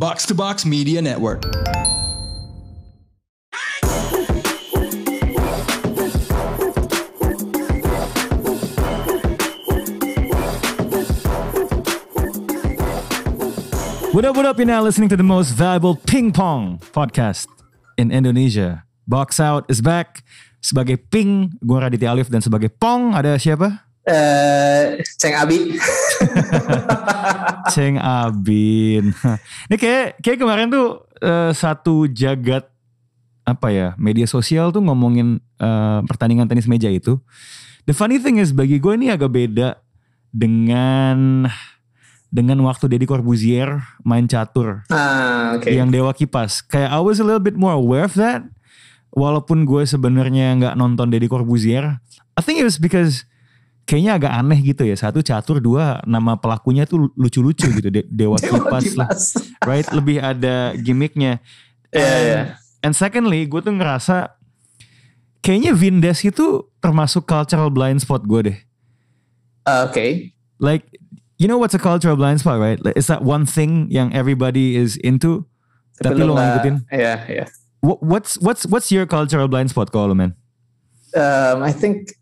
Box to Box Media Network. What up, you're now listening to the most valuable ping pong podcast in Indonesia. Box Out is back. Sebagai ping, gue Raditya Alif, dan sebagai pong ada siapa? Ceng Abin. Ceng Abin. Ini kayak kemarin tuh satu jagat apa ya, media sosial tuh ngomongin pertandingan tenis meja itu. The funny thing is, bagi gue ini agak beda dengan waktu Deddy Corbuzier main catur, yang Dewa Kipas. Kayak I was a little bit more aware of that, walaupun gue sebenarnya nggak nonton Deddy Corbuzier. I think it was because kayaknya agak aneh gitu ya, satu catur, dua nama pelakunya tuh lucu-lucu gitu. Dewa Kipas lah, right? Lebih ada gimmicknya. And secondly, gue tuh ngerasa kayaknya Vindes itu termasuk cultural blind spot gue deh. Like, you know what's a cultural blind spot, right? It's that one thing yang everybody is into, tapi lo ngikutin. Yeah. What's your cultural blind spot, kalau man? I think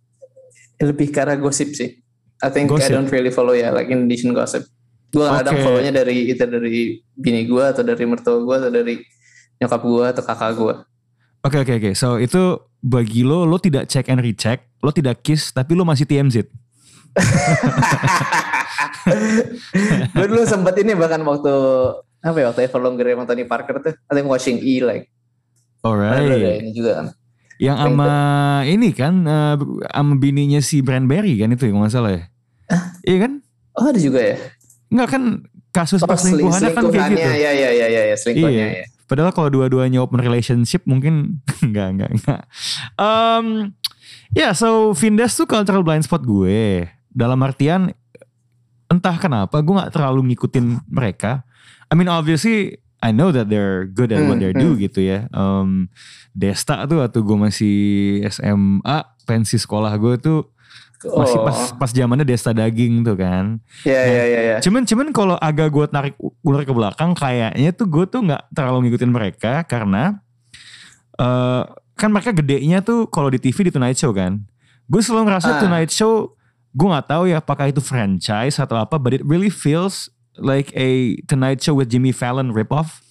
lebih karena gosip sih. I think gossip. I don't really follow like Indonesian gossip. Gue kadang follownya dari bini gue, atau dari mertua gue, atau dari nyokap gue, atau kakak gue. Oke. So itu bagi lo tidak check and recheck, lo tidak kiss, tapi lo masih TMZ. Gue dulu sempet ini, bahkan waktu Ever Longer sama Tony Parker tuh, I think watching E like. Alright. Ada ini juga kan. Yang sama ini kan, sama bininya si Brandberry kan itu ya, kalau nggak salah ya. Iya kan? Oh, ada juga ya? Enggak kan, kasus perselingkuhannya kan kayak gitu. Iya, selingkuhannya ya. Padahal kalau dua-duanya open relationship mungkin enggak. So Vindes tuh cultural blind spot gue. Dalam artian, entah kenapa gue gak terlalu ngikutin mereka. I mean obviously I know that they're good at what they do gitu ya. Desta tuh waktu gue masih SMA, pensi sekolah gue tuh masih pas zamannya Desta daging tuh kan. Iya. Cuman kalau agak gue tarik ular ke belakang, kayaknya tuh gue tuh gak terlalu ngikutin mereka. Karena kan mereka gedenya tuh kalau di TV di Tonight Show kan. Gue selalu ngerasa Tonight Show, gue gak tahu ya apakah itu franchise atau apa, but it really feels like a Tonight Show with Jimmy Fallon ripoff.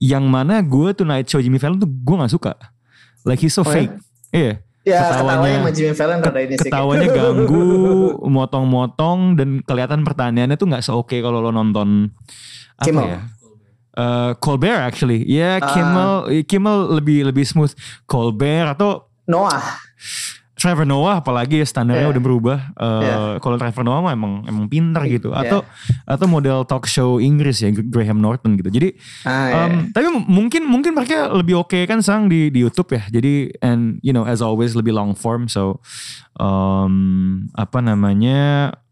Yang mana gue Tonight Show Jimmy Fallon tuh gue gak suka. Like he's so fake. Iya. Yeah, ketawanya sama Jimmy Fallon rada ini sih. Ketawanya ganggu, motong-motong, dan kelihatan pertanyaannya tuh gak se-oke kalau lo nonton Kimmel. Apa ya? Colbert actually. Kimmel lebih smooth. Colbert atau Noah. Trevor Noah apalagi ya, standarnya udah berubah. Kalau Trevor Noah mah emang pintar gitu. Atau model talk show Inggris ya, Graham Norton gitu. Jadi tapi mungkin mereka lebih oke kan sang di YouTube ya. Jadi and you know as always lebih long form, so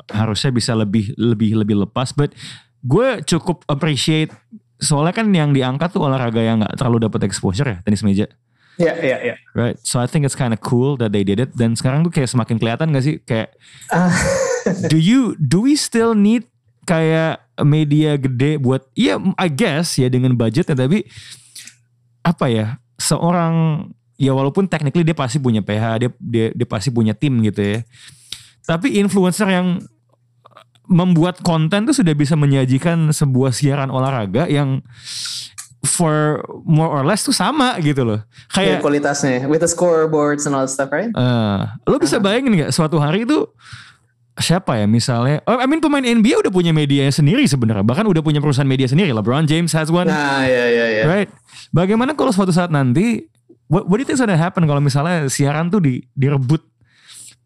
harusnya bisa lebih lepas. But gue cukup appreciate, soalnya kan yang diangkat tuh olahraga yang nggak terlalu dapat exposure ya, tenis meja. Yeah. Right. So I think it's kind of cool that they did it. Dan sekarang tuh kayak semakin kelihatan gak sih kayak do we still need kayak media gede buat I guess ya dengan budgetnya, tapi apa ya, seorang ya walaupun technically dia pasti punya PH, dia pasti punya tim gitu ya. Tapi influencer yang membuat konten tuh sudah bisa menyajikan sebuah siaran olahraga yang for more or less tuh sama gitu loh. Kayak kualitasnya with the scoreboards and all that stuff, right? Lo bisa bayangin gak suatu hari itu siapa ya misalnya, pemain NBA udah punya medianya sendiri sebenarnya, bahkan udah punya perusahaan media sendiri. LeBron James has one. Nah. Right. Bagaimana kalau suatu saat nanti what do you think is gonna happen kalau misalnya siaran tuh direbut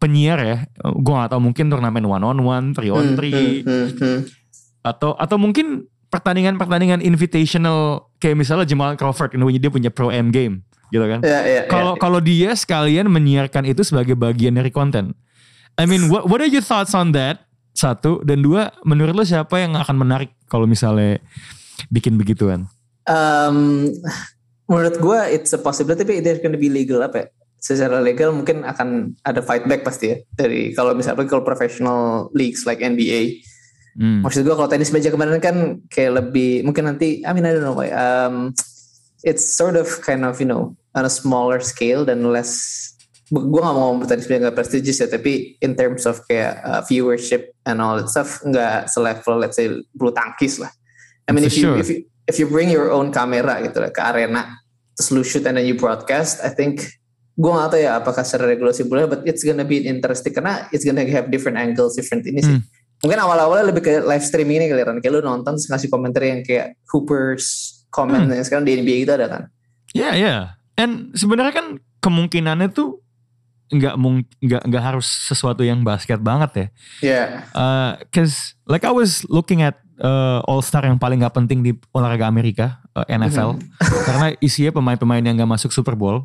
penyiar ya? Gue gak tau, mungkin turnamen 1-on-1, 3-on-3 atau mungkin pertandingan-pertandingan invitational kayak misalnya Jamal Crawford, dia punya Pro M game gitu kan. Kalau dia sekalian menyiarkan itu sebagai bagian dari konten. I mean, what are your thoughts on that? Satu, dan dua, menurut lo siapa yang akan menarik kalau misalnya bikin begituan? Menurut gue it's a possibility, tapi there's gonna be legal apa ya? Secara legal mungkin akan ada fight back pasti ya, dari kalau misalnya professional leagues like NBA Maksud gue kalau tenis meja kemarin kan kayak lebih mungkin nanti, I mean I don't know why, it's sort of kind of you know on a smaller scale dan less. Gue gak mau tenis meja gak prestigious ya, tapi in terms of kayak viewership and all that stuff gak selevel let's say bulu tangkis lah. I mean if you, sure. if you bring your own kamera gitu lah ke arena terus lu shoot and then you broadcast, I think gue gak tahu ya apakah secara regulasi boleh, but it's gonna be interesting karena it's gonna have different angles, different ini sih. Mungkin awal-awalnya lebih ke live streaming ini kalian, kayak lu nonton terus ngasih komentar yang kayak Hooper's comment yang sekarang di NBA itu ada kan? Yeah. And sebenarnya kan kemungkinannya tuh nggak harus sesuatu yang basket banget ya. Yeah. Cause like I was looking at All Star yang paling nggak penting di olahraga Amerika, NFL, karena isinya pemain-pemain yang nggak masuk Super Bowl.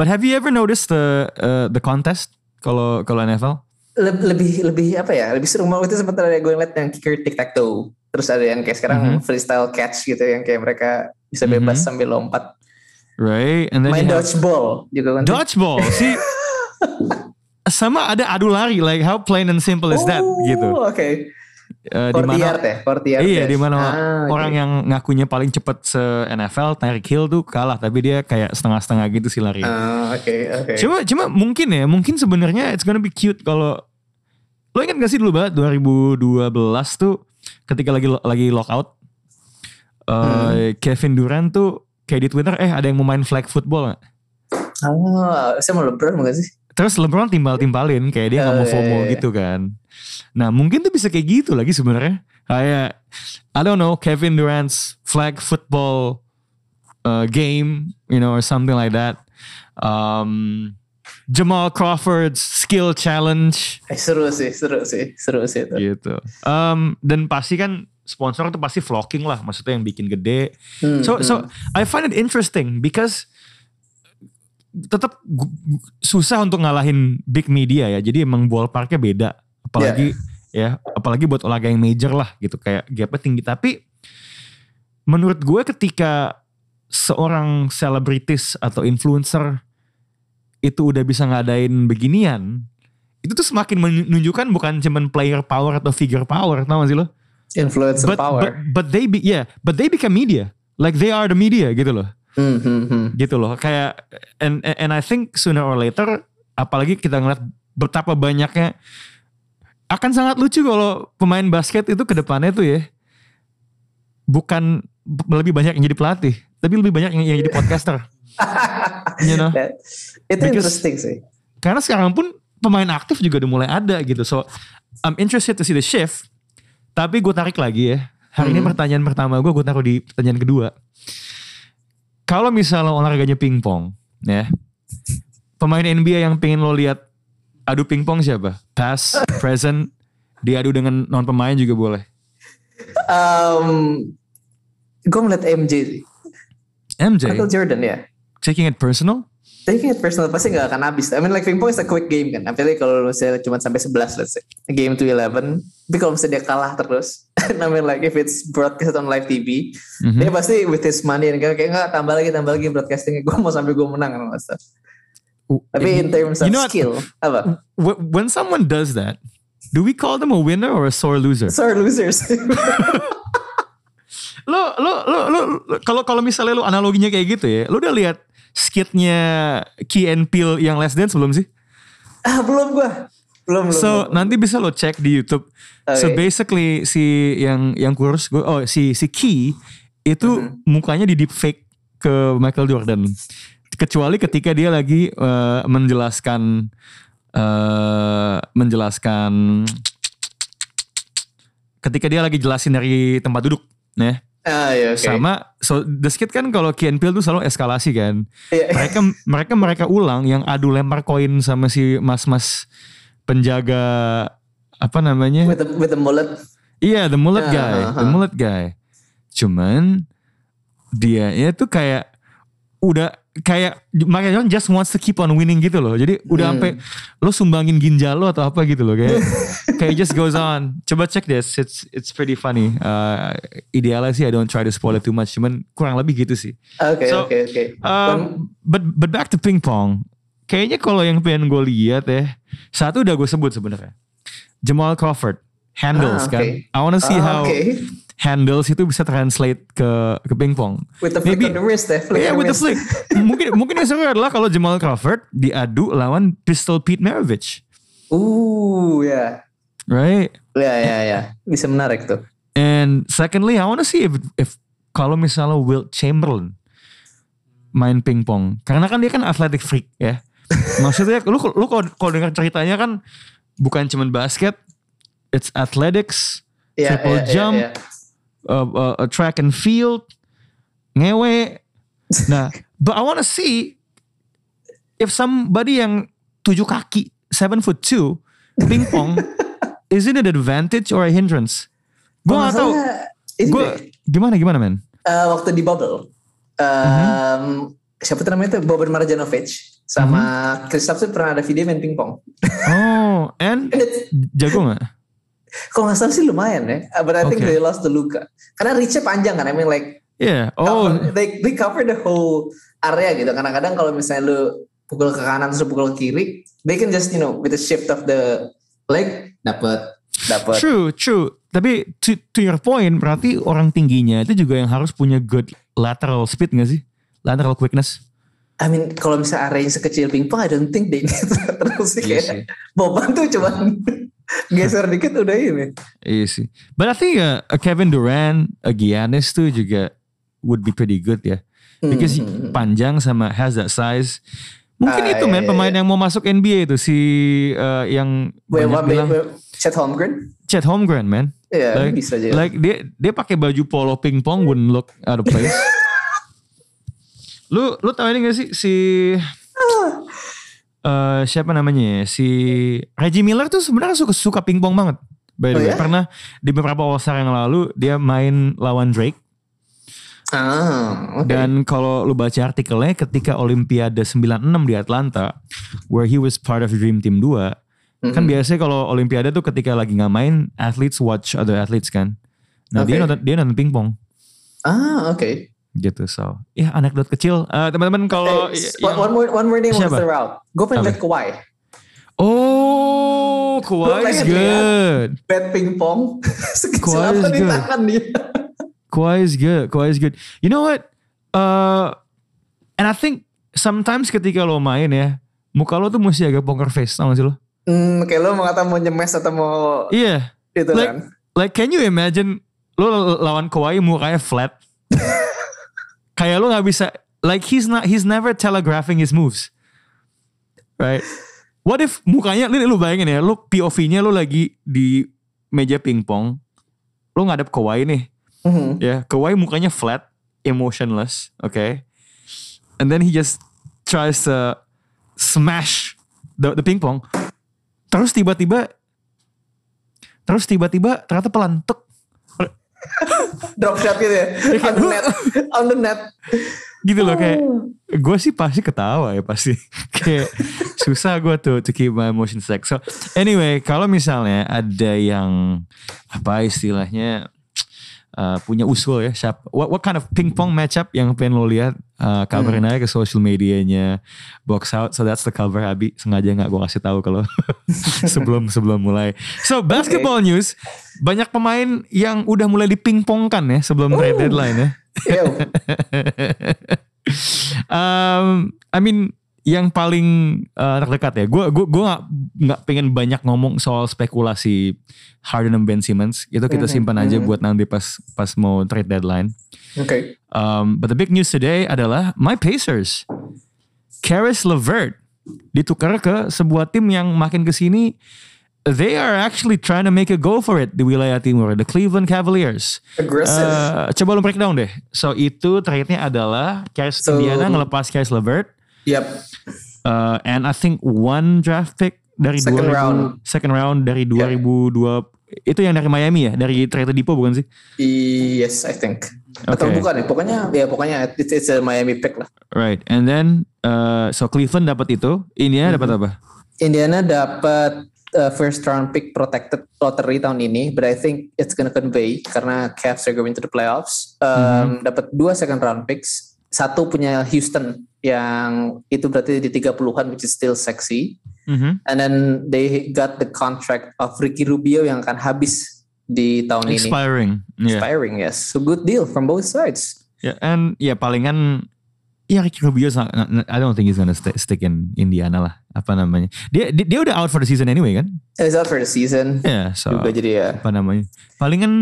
But have you ever noticed the contest kalau NFL? Lebih apa ya, lebih seru. Mau itu sebentar ada gue ngeliat yang kicker tic tac toe, terus ada yang kayak sekarang freestyle catch gitu yang kayak mereka bisa bebas sambil lompat, right? And then main dodgeball juga kan, dodgeball sih. Sama ada adu lari, like how plain and simple is that gitu. Okay. Courtyard iya, di mana orang yang ngakunya paling cepat se NFL, Tyreek Hill tuh kalah, tapi dia kayak setengah-setengah gitu sih lari. Okay. Cuma mungkin sebenarnya it's gonna be cute kalau lo ingat gak sih dulu banget 2012 tuh ketika lagi lockout, Kevin Durant tuh kayak di Twitter ada yang mau main flag football gak? Saya mau LeBron gak sih? Terus LeBron timpal-timpalin kayak dia gak mau FOMO gitu kan. Nah mungkin tuh bisa kayak gitu lagi sebenarnya. Kayak I don't know, Kevin Durant's flag football game, you know, or something like that. Jamal Crawford's skill challenge. Seru sih. Gitu. Dan pasti kan sponsor tuh pasti flocking lah, maksudnya yang bikin gede. So I find it interesting because tetap susah untuk ngalahin big media ya. Jadi emang ballparknya beda. Apalagi buat olahraga yang major lah gitu. Kayak gapnya tinggi. Tapi menurut gue ketika seorang selebritis atau influencer itu udah bisa ngadain beginian, itu tuh semakin menunjukkan bukan cuman player power atau figure power. Tau gak sih lo? Influencer power. But they become media. Like they are the media gitu loh. Gitu loh, kayak and I think sooner or later, apalagi kita ngeliat betapa banyaknya, akan sangat lucu kalau pemain basket itu kedepannya tuh ya bukan lebih banyak yang jadi pelatih, tapi lebih banyak yang jadi podcaster. You know? Itu interesting sih. Karena sekarang pun pemain aktif juga udah mulai ada gitu, so I'm interested to see the shift. Tapi gue tarik lagi ya, hari ini pertanyaan pertama gue taruh di pertanyaan kedua. Kalau misalnya olahraganya pingpong, ya, pemain NBA yang pengen lo lihat adu pingpong siapa? Past, present, diadu dengan non pemain juga boleh. Gue ngeliat MJ. Michael Jordan ya. Taking it personal pasti nggak akan habis. I mean like pingpong is a quick game kan. Apalagi kalau misalnya cuma sampai 11 let's say, game to 11. Tapi kalau misalnya dia kalah terus. I mean like if it's broadcast on live TV, dia pasti with his money kan, kayak enggak tambah lagi broadcastingnya. Gue mau sampai gue menang kan mas. Tapi in terms of skill, apa? When someone does that, do we call them a winner or a sore loser? Sore losers. Lo kalau misalnya lo analoginya kayak gitu ya, lo udah lihat skitnya Key and Peele yang Last Dance belum sih? Belum gue. Belum. Nanti bisa lo cek di YouTube. Okay. So basically si yang kurus gue, si Key itu mukanya di deepfake ke Michael Jordan. Kecuali ketika dia lagi menjelaskan ketika dia lagi jelasin dari tempat duduk, ya. Okay. Sama so the skit kan kalau Key and Peele tuh selalu eskalasi kan. Yeah. Mereka ulang yang adu lempar koin sama si mas-mas penjaga apa namanya with the mullet. Iya, the mullet guy. Cuman dia tuh kayak udah kayak Michael Jordan just wants to keep on winning gitu loh. Jadi udah sampai lo sumbangin ginjal lo atau apa gitu loh kayak kayak just goes on. Coba cek deh, it's pretty funny. Idealnya sih I don't try to spoil it too much, cuman kurang lebih gitu sih. Okay. But back to ping pong. Kayaknya kalau yang pengen gue lihat ya, satu udah gue sebut sebenarnya, Jamal Crawford, handles kan. I wanna see how handles itu bisa translate ke pingpong. With the flick on the wrist deh. Yeah, with the flick. mungkin besoknya adalah kalau Jamal Crawford diadu lawan Pistol Pete Maravich. Yeah. Right? Yeah. Bisa menarik tuh. And secondly, I wanna see if kalau misalnya Wilt Chamberlain main pingpong, karena kan dia kan athletic freak ya. Maksudnya lu kalau dengar ceritanya kan bukan cuman basket, it's athletics, triple jump. Track and field, ngewe. Nah, but I wanna see if somebody yang 7 kaki, 7'2", ping pong, is it an advantage or a hindrance? Gue gak tau. Gimana men? Waktu di bubble, siapa namanya itu? Boban Marjanovic sama Kristaps tuh pernah ada video main ping pong. Oh, and jago gak? Kalau nggak salah sih lumayan ya, but I think they lost to Luka. Karena reach-nya panjang kan, I mean like, they cover the whole area gitu. Kadang-kadang kalau misalnya lu pukul ke kanan terus pukul ke kiri, they can just with the shift of the leg dapat. True. Tapi to your point, berarti orang tingginya itu juga yang harus punya good lateral speed nggak sih? Lateral quickness. I mean, kalau misalnya area yang sekecil pingpong, I don't think they need terus kayak Boban tuh cuman geser dikit udah ini. Iya sih. But I think Kevin Durant, Giannis tuh juga would be pretty good ya. Because panjang sama has that size. Mungkin itu pemain yang mau masuk NBA itu si yang banyak bilang Chet Holmgren man. Yeah, like, bisa aja. Like dia pakai baju polo pingpong wouldn't look out of place. Lu tahu ini gak sih si siapa namanya ya? Si Reggie Miller tuh sebenarnya suka pingpong banget. By the way, pernah di beberapa All-Star yang lalu dia main lawan Drake. Dan kalau lu baca artikelnya ketika Olimpiade 96 di Atlanta, where he was part of Dream Team 2, kan biasanya kalau Olimpiade tuh ketika lagi nggak main, athletes watch other athletes kan. Nah dia nonton pingpong. Gitu, so ya anekdot kecil teman-teman kalau one more thing was the route. Gue pengen liat Kawhi. Oh, Kawhi is good. Bat pingpong. Kawhi is good. Kawhi is good. You know what? And I think sometimes ketika lo main ya, muka lo tuh mesti agak poker face, tau gak sih lo? Kayak lo mau kata mau nyemes atau mau. Iya. Yeah. Gitu like, kan. Like can you imagine lo lawan Kawhi mukanya flat? Kayak lo gak bisa, like he's never telegraphing his moves, right? What if mukanya, lu bayangin ya, lu POV-nya lu lagi di meja pingpong, lu ngadep Kawhi nih, ya Kawhi mukanya flat, emotionless, okay? And then he just tries to smash the pingpong, terus tiba-tiba ternyata pelan, tuk. Drop shot gitu ya on the net gitu loh kayak gue sih pasti ketawa ya pasti kayak susah gue tuh to keep my emotions back. So anyway kalau misalnya ada yang apa istilahnya punya usul ya what kind of ping pong matchup yang pengen lo lihat kabarin aja ke social medianya Box Out. So that's the cover Abi sengaja nggak gue kasih tahu kalau sebelum mulai. So basketball news, banyak pemain yang udah mulai dipingpongkan ya sebelum trade deadline ya. I mean yang paling terdekat ya. Gue nggak pengen banyak ngomong soal spekulasi Harden dan Ben Simmons. Itu kita simpan aja buat nanti pas mau trade deadline. Okay. But the big news today adalah my Pacers, Caris LeVert ditukar ke sebuah tim yang makin kesini they are actually trying to make a go for it di wilayah timur. The Cleveland Cavaliers. Aggressive. Coba lo breakdown deh. So itu trade-nya adalah Indiana ngelepas Caris LeVert. Yep. And I think one draft pick dari second round dari 2002 itu yang dari Miami ya, dari Trade Depot bukan sih? Yes, I think. Okay. Atau bukan ya? Pokoknya it's a Miami pick lah. Right. And then so Cleveland dapat itu, Indiana dapat apa? Indiana dapat first round pick protected lottery tahun ini, but I think it's gonna convey karena Cavs are going to the playoffs. Dapat 2 second round picks, satu punya Houston. yang itu berarti di 30-an, which is still sexy. Mm-hmm. And then they got the contract of Ricky Rubio yang akan habis di tahun ini. Expiring, yeah. Yes. So good deal from both sides. Yeah, and yeah, palingan ya Ricky Rubio, I don't think he's gonna stick in Indiana lah. Apa namanya? Dia udah out for the season anyway kan? He's out for the season. Yeah, so juga jadi ya. Apa namanya? Palingan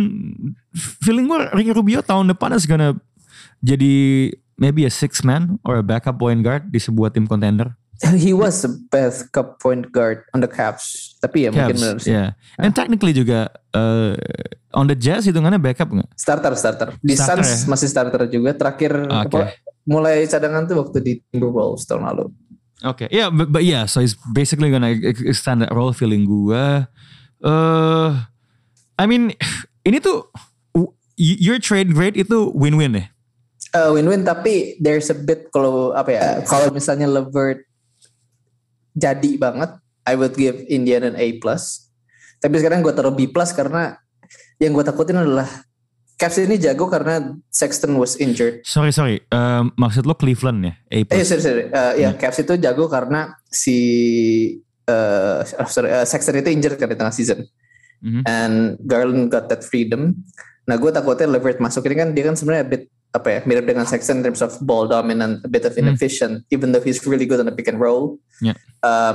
feeling gue Ricky Rubio tahun depan is gonna jadi maybe a six man or a backup point guard di sebuah tim contender. He was the best cup point guard on the Cavs. Tapi ya Cavs, mungkin benar sih. Yeah. And technically juga on the Jazz hitungannya backup nggak? Starter. Di Suns ya? Masih starter juga. Terakhir mulai cadangan tuh waktu di Timberwolves tahun lalu. Oke, okay. Yeah, but yeah, so he's basically gonna extend that role feeling gue. I mean, ini tuh your trade grade itu win-win deh. Win-win tapi there's a bit kalau misalnya LeVert jadi banget, I would give Indiana an A+. Tapi sekarang gue taruh B+ karena yang gue takutin adalah Cavs ini jago karena Sexton was injured. Sorry. Maksud lo Cleveland ya? A+. Sorry. Ya, Cavs itu jago karena Sexton itu injured kan di tengah season. Mm-hmm. And Garland got that freedom. Nah, gue takutnya LeVert masuk ini kan, dia kan sebenarnya a bit mirip dengan Sexton in terms of ball dominant, a bit of inefficient, even though he's really good on the pick and roll. Yeah.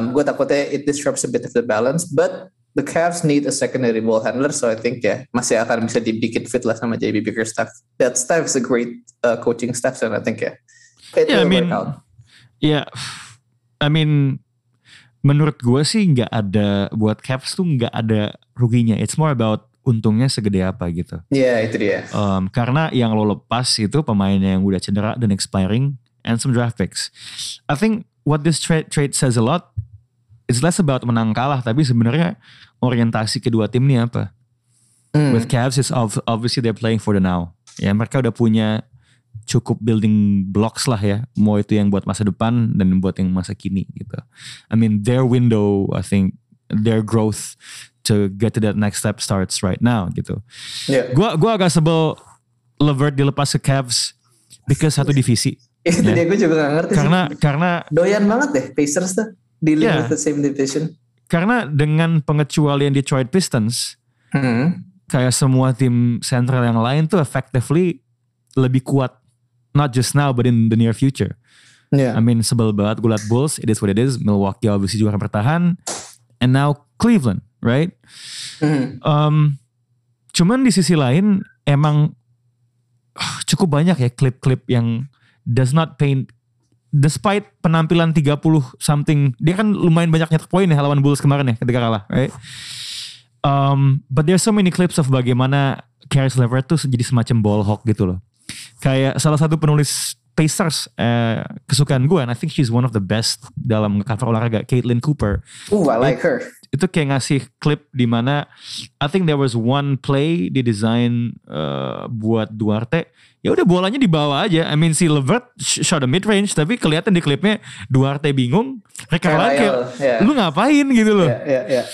Gue takutnya it disrupts a bit of the balance, but the Cavs need a secondary ball handler, so I think masih akan bisa dibikin fit lah sama JB Bickerstaff. That staff is a great coaching staff, so I think it will work out. Menurut gue sih nggak ada buat Cavs tuh nggak ada ruginya. It's more about untungnya segede apa gitu. Iya, itu dia. Karena yang lo lepas itu pemainnya yang udah cedera dan expiring and some draft picks. I think what this trade says a lot. It's less about menang kalah, tapi sebenarnya orientasi kedua tim ini apa? With Cavs is obviously they're playing for the now. Ya, mereka udah punya cukup building blocks lah ya, mau itu yang buat masa depan dan buat yang masa kini gitu. I mean their window, I think their growth to get to that next step starts right now gitu. Yeah. Gua agak sebel LeVert dilepas ke Cavs because satu divisi. Itu dia gue juga gak ngerti. Karena doyan banget deh Pacers tuh. Dealing with the same division. Karena dengan pengecualian Detroit Pistons, kayak semua tim sentral yang lain tuh effectively lebih kuat, not just now but in the near future. Yeah. I mean sebel banget gue liat Bulls, it is what it is. Milwaukee obviously juga akan bertahan, and now Cleveland, right? Cuman di sisi lain emang cukup banyak ya klip-klip yang does not paint. Despite penampilan 30 something, dia kan lumayan banyak nyetak poin ya lawan Bulls kemarin ya ketika kalah, right? But there's so many clips of bagaimana Caris LeVert tuh jadi semacam ball hawk gitu loh. Kayak salah satu penulis Pacers kesukaan gue, and I think she's one of the best dalam cover olahraga, Caitlin Cooper. Ooh, I like her. Itu kayak ngasih klip di mana I think there was one play didesain buat Duarte. Ya udah bolanya dibawa aja. I mean si LeVert shot a mid range, tapi kelihatan di klipnya Duarte bingung. Rekaman kayak lu ngapain gitu loh. Yeah.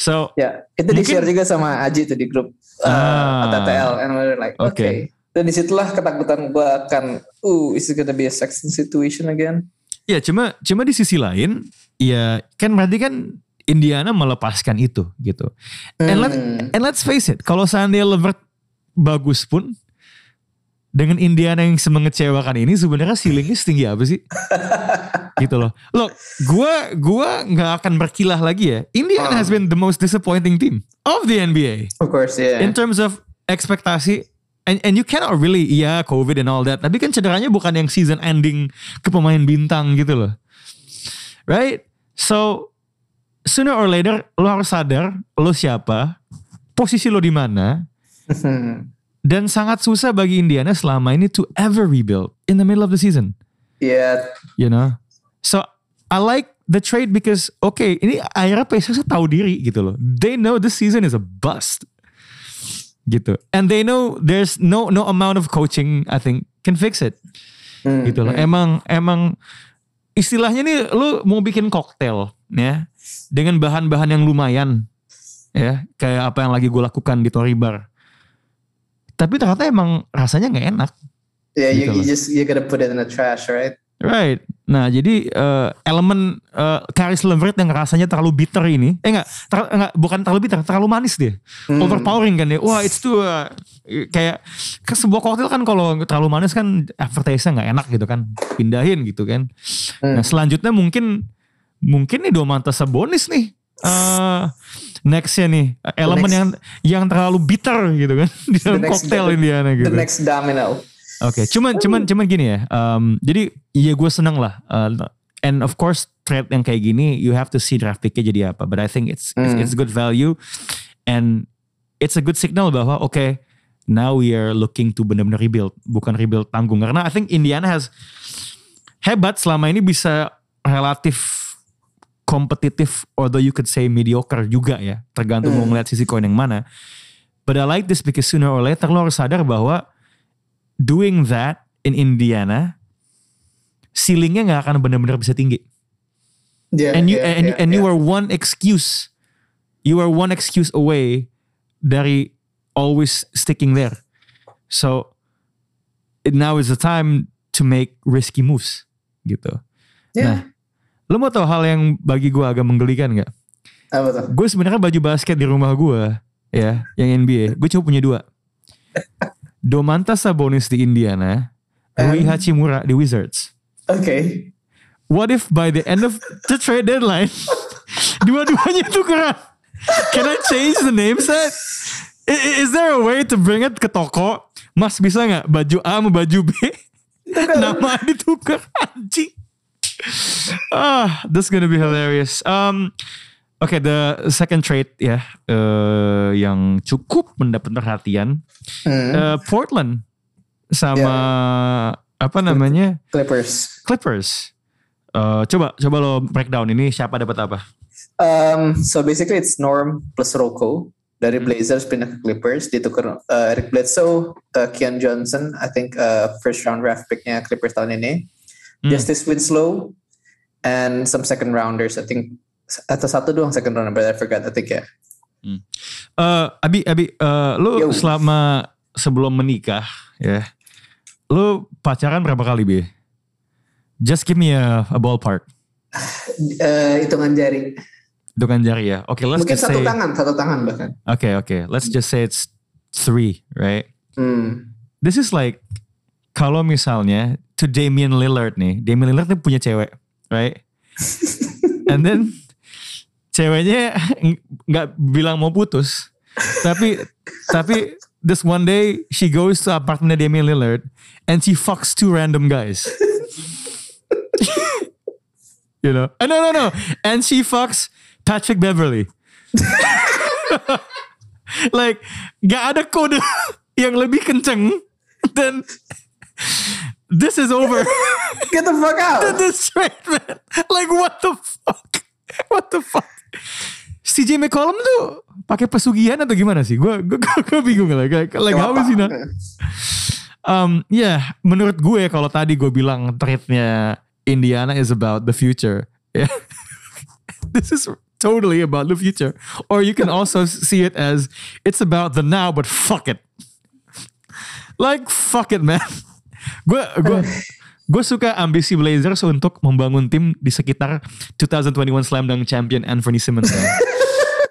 So itu di share juga sama Aji tuh di grup TTL, and we're like okay. Dan disitulah ketakutan gue akan is it gonna be a Sexton situation again? Ya cuma di sisi lain ya kan berarti kan Indiana melepaskan itu gitu. And let's face it, kalau seandainya LeVert bagus pun dengan Indiana yang semengecewakan ini sebenarnya ceilingnya setinggi apa sih? Gitu loh. Loh, gue gak akan berkilah lagi ya. Indiana has been the most disappointing team of the NBA. Of course, yeah. In terms of ekspektasi, and you cannot really, COVID and all that. Tapi kan cederanya bukan yang season ending ke pemain bintang gitu loh. Right? So, sooner or later, lo harus sadar, lo siapa, posisi lo di mana. Dan sangat susah bagi Indiana selama ini to ever rebuild in the middle of the season. Yeah. You know. So I like the trade because ini akhirnya Pacers tahu diri gitu loh. They know this season is a bust. Gitu. And they know there's no amount of coaching I think can fix it. Gitu loh. Emang istilahnya nih lu mau bikin koktail ya dengan bahan-bahan yang lumayan ya kayak apa yang lagi gue lakukan di Tory Bar. Tapi ternyata emang rasanya gak enak. Yeah, gitu you gotta put it in the trash, right? Right. Nah, jadi elemen Caris LeVert yang rasanya terlalu bitter ini, bukan terlalu bitter, terlalu manis dia. Overpowering kan dia. Wah, it's too kayak ke sebuah koktail kan kalau terlalu manis kan aftertaste-nya enggak enak gitu kan. Pindahin gitu kan. Nah, selanjutnya mungkin nih Domantas Sabonis nih. Next-nya nih elemen yang terlalu bitter gitu kan di dalam koktail Indiana gitu. The next domino. Oke, cuman gini ya. Jadi ya gue seneng lah. And of course trade yang kayak gini, you have to see draft picknya jadi apa. But I think it's good value, and it's a good signal bahwa okay, now we are looking to benar-benar rebuild, bukan rebuild tanggung. Karena I think Indiana has hebat selama ini bisa relatif kompetitif, although you could say mediocre juga ya. Tergantung mau ngeliat sisi koin yang mana. But I like this because sooner or later lo harus sadar bahwa doing that in Indiana, ceilingnya nggak akan benar-benar bisa tinggi. Yeah, and you are one excuse, away dari always sticking there. So now is the time to make risky moves, gitu. Yeah. Nah, lo mau tau hal yang bagi gue agak menggelikan nggak? Apa tuh? Gue sebenarnya baju basket di rumah gue, ya, yang NBA, gue cuma punya 2. Domantas Sabonis di Indiana, Rui Hachimura di Wizards. Oke. Okay. What if by the end of the trade deadline, dua-duanya tukeran? Can I change the name set? Is there a way to bring it ke toko? Mas bisa nggak baju A sama baju B? Nama ditukar, anjing. Ah, that's gonna be hilarious. Oke, the second trade ya, yang cukup mendapat perhatian, Portland sama apa namanya Clippers. Coba lo breakdown ini siapa dapat apa? So basically it's Norm plus Rocco dari Blazers pindah ke Clippers, ditukar Eric Bledsoe, Keon Johnson, I think first round draft picknya Clippers tahun ini, Justice Winslow, and some second rounders I think. Atau satu doang second round, but I forgot, I think ya. Abi, lo Yo. Selama sebelum menikah ya, lo pacaran berapa kali Bi? Just give me a ballpark. Hitungan jari ya. Oke, let's mungkin just say satu tangan bahkan. Oke, let's just say it's 3, right? This is like kalau misalnya to Damian Lillard nih punya cewek, right? And then ceweknya nggak bilang mau putus, tapi this one day she goes to apartment Damian Lillard and she fucks 2 random guys, you know? No, and she fucks Patrick Beverly. Like nggak ada kode yang lebih kenceng dan this is over. Get the fuck out. This trade, man. Like what the fuck. CJ McCollum tuh pakai pesugihan atau gimana sih? Gue bingung lah. Like how is he not? Yeah, menurut gue kalau tadi gue bilang trade-nya Indiana is about the future. Yeah. This is totally about the future. Or you can also see it as it's about the now, but fuck it. Like fuck it, man. Gue suka ambisi Blazers untuk membangun tim di sekitar 2021 Slam Dunk Champion Anthony Simmons.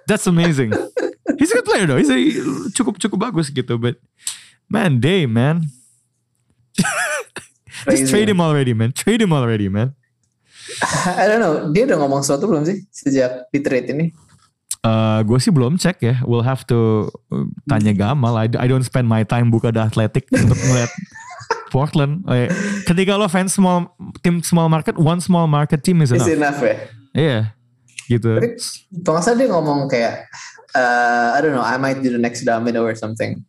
That's amazing. He's a good player though. He's a cukup bagus gitu, but man. Just trade him already, man. I don't know. Dia udah ngomong sesuatu belum sih sejak di trade ini? Gue sih belum cek ya. We'll have to tanya Gamal. I don't spend my time buka The Athletic untuk ngeliat Portland. Ketika lo fans small market, one small market team is enough. Is enough ya? Iya. Yeah, gitu. Tapi bangsa dia ngomong kayak, I don't know, I might do the next domino or something.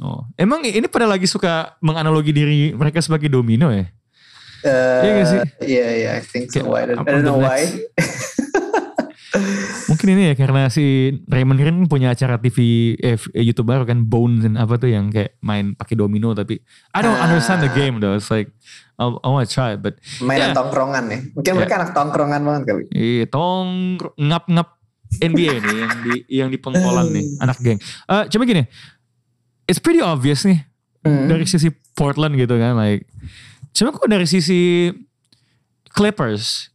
Oh, emang ini pada lagi suka menganalogi diri mereka sebagai domino ya? Iya gak sih? Iya, I think so. I don't know why. Mungkin ini ya karena si Raymond Green punya acara TV YouTube baru kan, Bones dan apa tuh yang kayak main pakai domino, tapi I don't understand the game though. It's like I wanna try but mainan tongkrongan ya. Mungkin mereka anak tongkrongan banget kali. Iya, ngap-ngap NBA nih yang di pengkolan nih, anak geng. Cuma gini. It's pretty obvious nih dari sisi Portland gitu kan, like Cuma kok dari sisi Clippers,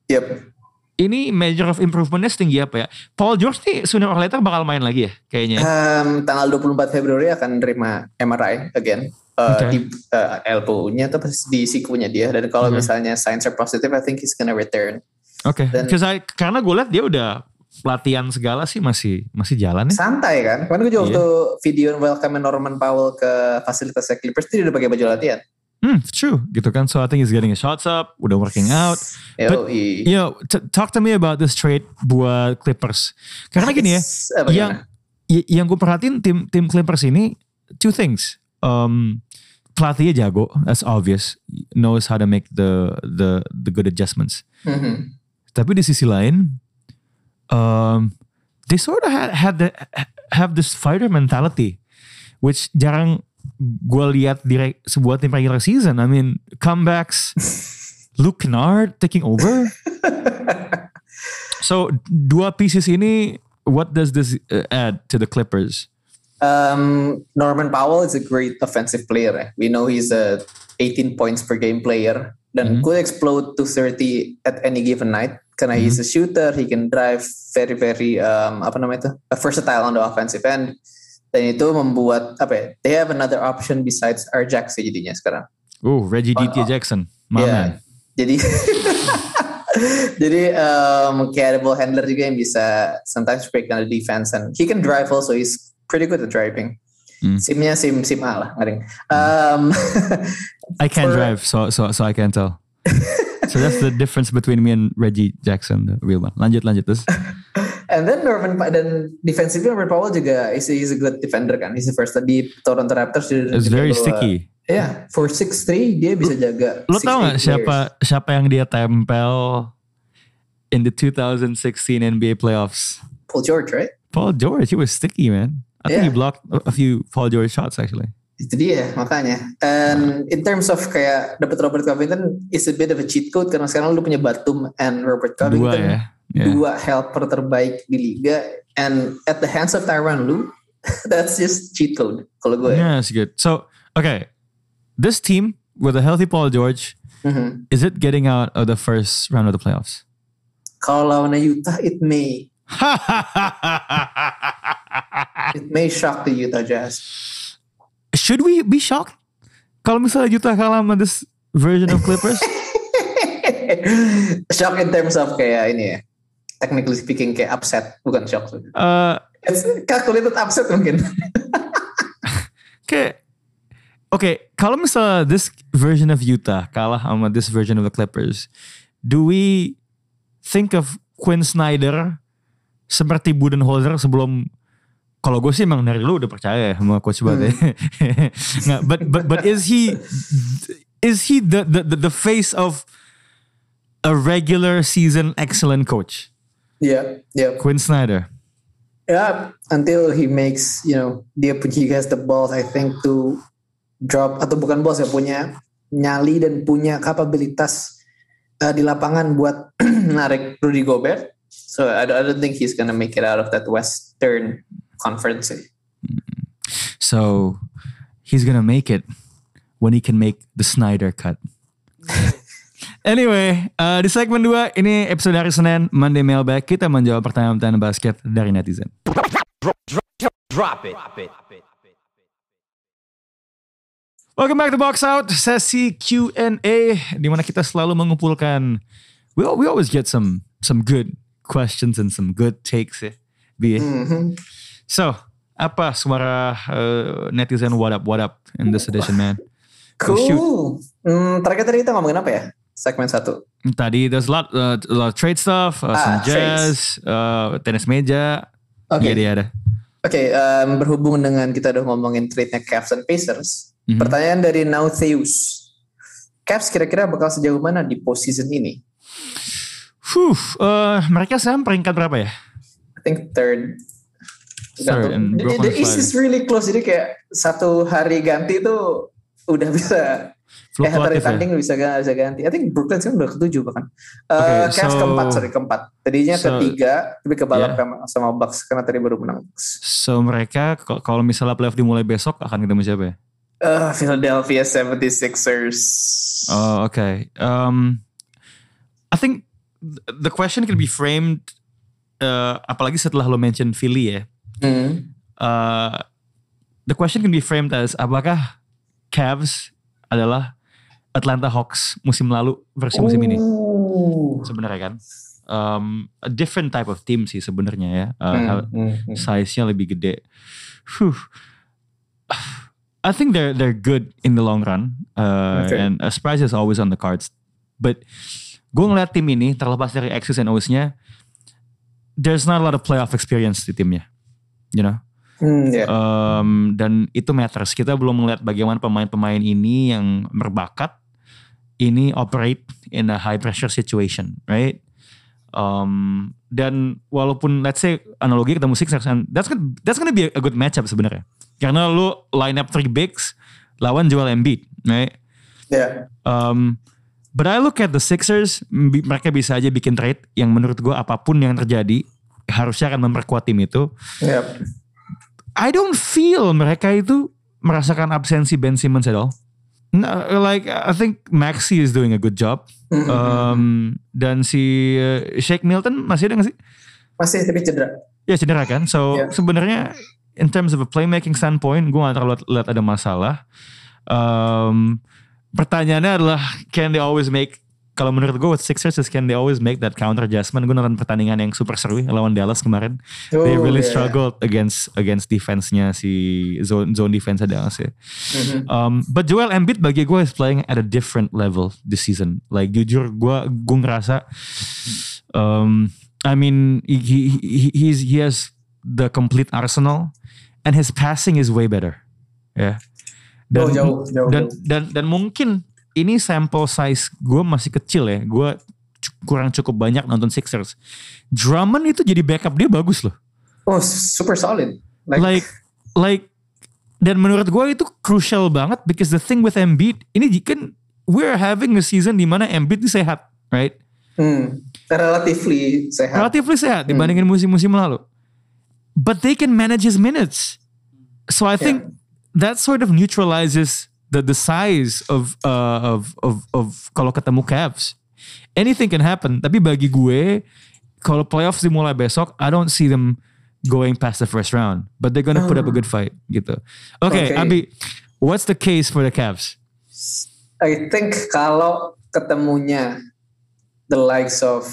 ini measure of improvementnya setinggi apa ya? Paul George nih sooner or later bakal main lagi ya kayaknya. Tanggal 24 Februari akan terima MRI again. Di elbow-nya atau di sikunya dia. Dan kalau misalnya signs are positive, I think he's gonna return. Karena gue liat dia udah latihan segala sih masih jalan ya. Santai kan? Kemarin gue juga waktu video welcome Norman Powell ke fasilitasnya Clippers, dia udah pakai baju latihan. It's true, gitu kan. So I think he's getting his shots up, udah working out. But you know, talk to me about this trade buat Clippers. Karena gini ya, yang gue perhatiin tim Clippers ini two things. Pelatihnya jago, that's obvious. Knows how to make the good adjustments. Tapi di sisi lain, they sort of have this fighter mentality, which jarang gue lihat di sebuah tim regular season. I mean, comebacks, Luke Kennard taking over. So, dua pieces ini, what does this add to the Clippers? Norman Powell is a great offensive player. We know he's a 18 points per game player. Dan could explode to 30 at any given night. Karena he's a shooter, he can drive very versatile on the offensive end. Dan itu membuat they have another option besides R-Jackson jadinya sekarang. Reggie D.T. Jackson, man. Jadi carryable handler juga yang bisa sometimes break down the defense, and he can drive also, he's pretty good at driving. Simnya sim A lah, ngaring. I can drive, so I can tell. So that's the difference between me and Reggie Jackson, the real one. Lanjut terus. And then Norman Powell juga he's a good defender kan. He's the first di Toronto Raptors. It's very sticky. Yeah, for 6'3 dia bisa jaga. Lo tau gak siapa yang dia tempel in the 2016 NBA playoffs? Paul George, right? Paul George, he was sticky, man. I think he blocked a few Paul George shots actually. Itu dia makanya. And in terms of kayak dapat Robert Covington is a bit of a cheat code karena sekarang lu punya Batum and Robert Covington. Dua helper terbaik di liga, and at the hands of Tyronn Lue, that's just cheat code kalau gue. Yeah, that's good. So, this team with a healthy Paul George, is it getting out of the first round of the playoffs? Kalau lawan Utah, it may. It may shock the Utah Jazz. Should we be shocked kalau misalnya Utah kalah sama this version of Clippers? Shock in terms of kayak ini ya. Technically speaking kayak upset, bukan shock. It's calculated upset mungkin. Kalau misalnya this version of Utah kalah sama this version of the Clippers, do we think of Quinn Snyder seperti Budenholzer sebelum? Kalau gue sih emang dari lu udah percaya sama coach banget. Nah, but is he the face of a regular season excellent coach? Yeah. Quinn Snyder. Yeah, until he makes, he has the balls, I think, to drop, atau bukan balls ya, punya nyali dan punya kapabilitas di lapangan buat narik Rudy Gobert. So I don't think he's gonna make it out of that Western Conference. So he's gonna make it when he can make the Snyder cut. Anyway, di segmen 2 ini episode hari Senin Monday Mailbag, kita menjawab pertanyaan-pertanyaan basket dari netizen. Drop it. Welcome back to Box Out, sesi Q&A di mana kita selalu mengumpulkan. We always get some good questions and some good takes. So, apa suara netizen what up in this edition, man? Cool. Terakhir tadi kita ngomongin apa ya? Segmen 1. Tadi there's a lot of trade stuff, some jazz, tenis meja. Jadi ada. Berhubung dengan kita udah ngomongin trade-nya Cavs and Pacers. Pertanyaan dari Nautheus. Cavs kira-kira bakal sejauh mana di postseason ini? Mereka sekarang peringkat berapa ya? I think third. The East is really close, jadi kayak satu hari ganti tuh udah bisa hari tanding bisa ganti. I think Brooklyn sekarang udah ke-7 bahkan. Cavs keempat. Tadinya ketiga, tapi kebalap sama Bucks karena tadi baru menang. So mereka kalau misalnya playoff dimulai besok akan ketemu siapa ya? Philadelphia 76ers. Oh, okay. I think the question can be framed, apalagi setelah lo mention Philly ya. Mm. The question can be framed as, apakah Cavs adalah Atlanta Hawks musim lalu versi musim ini? Sebenarnya kan. A different type of team sih sebenarnya ya. Size-nya lebih gede. Whew. I think they're good in the long run, and a surprise is always on the cards. But gue ngeliat tim ini terlepas dari X's and O's-nya, there's not a lot of playoff experience di timnya, you know. Dan itu matters. Kita belum ngeliat bagaimana pemain-pemain ini yang berbakat ini operate in a high pressure situation, right? Dan walaupun let's say analogi ketemu Sixers, and that's gonna be a good matchup sebenarnya. Karena lu line up 3 bigs lawan Joel Embiid, right? Yeah. But I look at the Sixers, mereka bisa aja bikin trade yang menurut gue apapun yang terjadi harusnya akan memperkuat tim itu. Yep. I don't feel mereka itu merasakan absensi Ben Simmons at all. No, like I think Maxi is doing a good job. Dan si Shake Milton masih ada nggak sih? Masih, tapi cedera. Ya cedera kan. So sebenarnya in terms of a playmaking standpoint, gue gak terlalu lihat ada masalah. Pertanyaannya adalah, can they always make, kalau menurut gue with Sixers is can they always make that counter adjustment. Gue nonton pertandingan yang super seru lawan Dallas kemarin. They really struggled against defense-nya si zone defense Dallas ya. But Joel Embiid bagi gue is playing at a different level this season. Like jujur gue ngerasa, I mean he has the complete arsenal, and his passing is way better, ya. Yeah. Dan, dan mungkin ini sample size gue masih kecil ya. Gue kurang cukup banyak nonton Sixers. Drummond itu jadi backup dia bagus loh. Oh, super solid. Like dan menurut gue itu crucial banget because the thing with Embiid ini kan we're having a season di mana Embiid sehat, right? Relatively sehat dibandingin musim-musim lalu. But they can manage his minutes. So I think that sort of neutralizes the size of kalau ketemu Cavs. Anything can happen. Tapi bagi gue, kalau playoffs dimulai besok, I don't see them going past the first round. But they're gonna put up a good fight gitu. Okay. Abi, what's the case for the Cavs? I think kalau ketemunya the likes of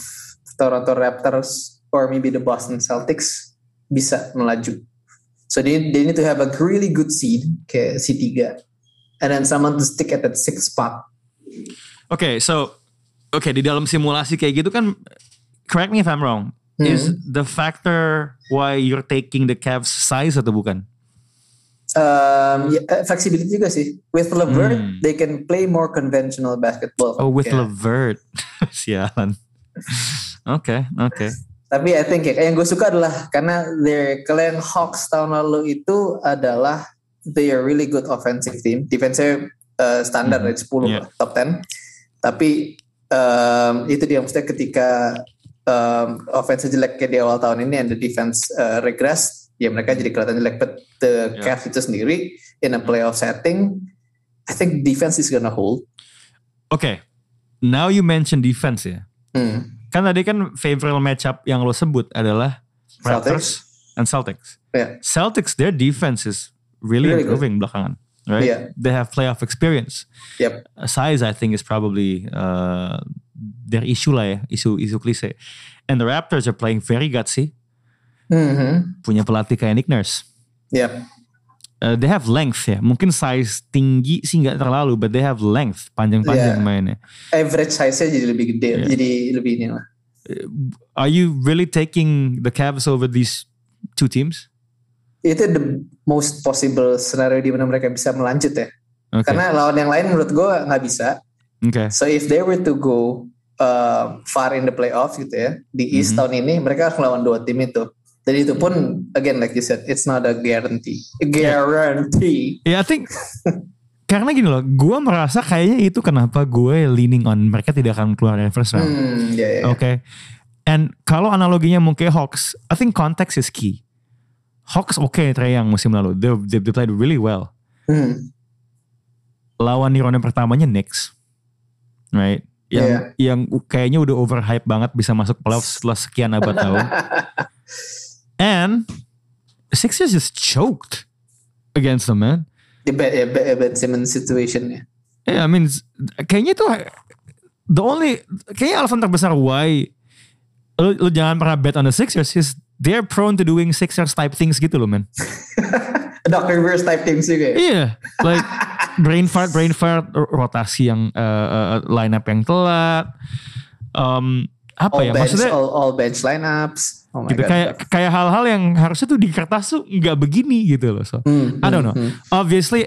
Toronto Raptors or maybe the Boston Celtics, bisa melaju. So they need to have a really good seed, kayak C3, and then someone to stick at that 6th spot. Okay, di dalam simulasi kayak gitu kan, correct me if I'm wrong, is the factor why you're taking the Cavs size atau bukan? Flexibility juga sih. With LeVert, they can play more conventional basketball. Oh, with LeVert. Sialan. Okay. Tapi I think yang gue suka adalah karena their Cleveland Hawks tahun lalu itu adalah they are really good offensive team. Defense-nya standar 10 top 10. Tapi itu dia maksudnya ketika offense jelek kayak di awal tahun ini and the defense regress, ya mereka jadi kelihatan jelek. But the Cavs itu sendiri in a playoff setting, I think defense is gonna hold. Okay, now you mention defense ya. Kan tadi kan favorite matchup yang lo sebut adalah Raptors and Celtics. Yeah. Celtics, their defense is really improving good belakangan, right? Yeah. They have playoff experience. Yep. Size I think is probably their issue lah ya, isu klise. And the Raptors are playing very gutsy. Punya pelatih kayak Nick Nurse. Yep. They have length ya. Mungkin size tinggi sih nggak terlalu, but they have length, panjang-panjang mainnya. Average size-nya jadi lebih gede, jadi lebih ini lah. Are you really taking the Cavs over these two teams? Itu the most possible scenario di mana mereka bisa melanjut ya. Okay. Karena lawan yang lain menurut gue nggak bisa. Okay. So if they were to go far in the playoffs gitu ya, di East tahun ini mereka harus lawan 2 tim itu. Dan itu pun, again like you said, it's not a guarantee. Yeah, I think karena gini loh, gue merasa kayaknya itu kenapa gue leaning on mereka tidak akan keluar dari first round. Okay. And kalau analoginya mungkin Hawks, I think context is key. Hawks okay, Trae Young musim lalu, they played really well. lawan di ronde pertamanya Knicks, right? Yang kayaknya udah overhype banget bisa masuk playoffs setelah sekian abad tahun. And Sixers just choked against them, man. The Ben Simmons situation ya. Yeah, I mean, kayaknya itu kayaknya alasan terbesar why lu jangan pernah bet on the Sixers is they're prone to doing Sixers type things gitu loh, man. Doc Rivers type things juga. Iya, like brain fart, rotasi yang line up yang telat. Maksudnya? All bench lineups. Oh gitu, kayak hal-hal yang harusnya tuh di kertas tuh nggak begini gitu loh. I don't know. Obviously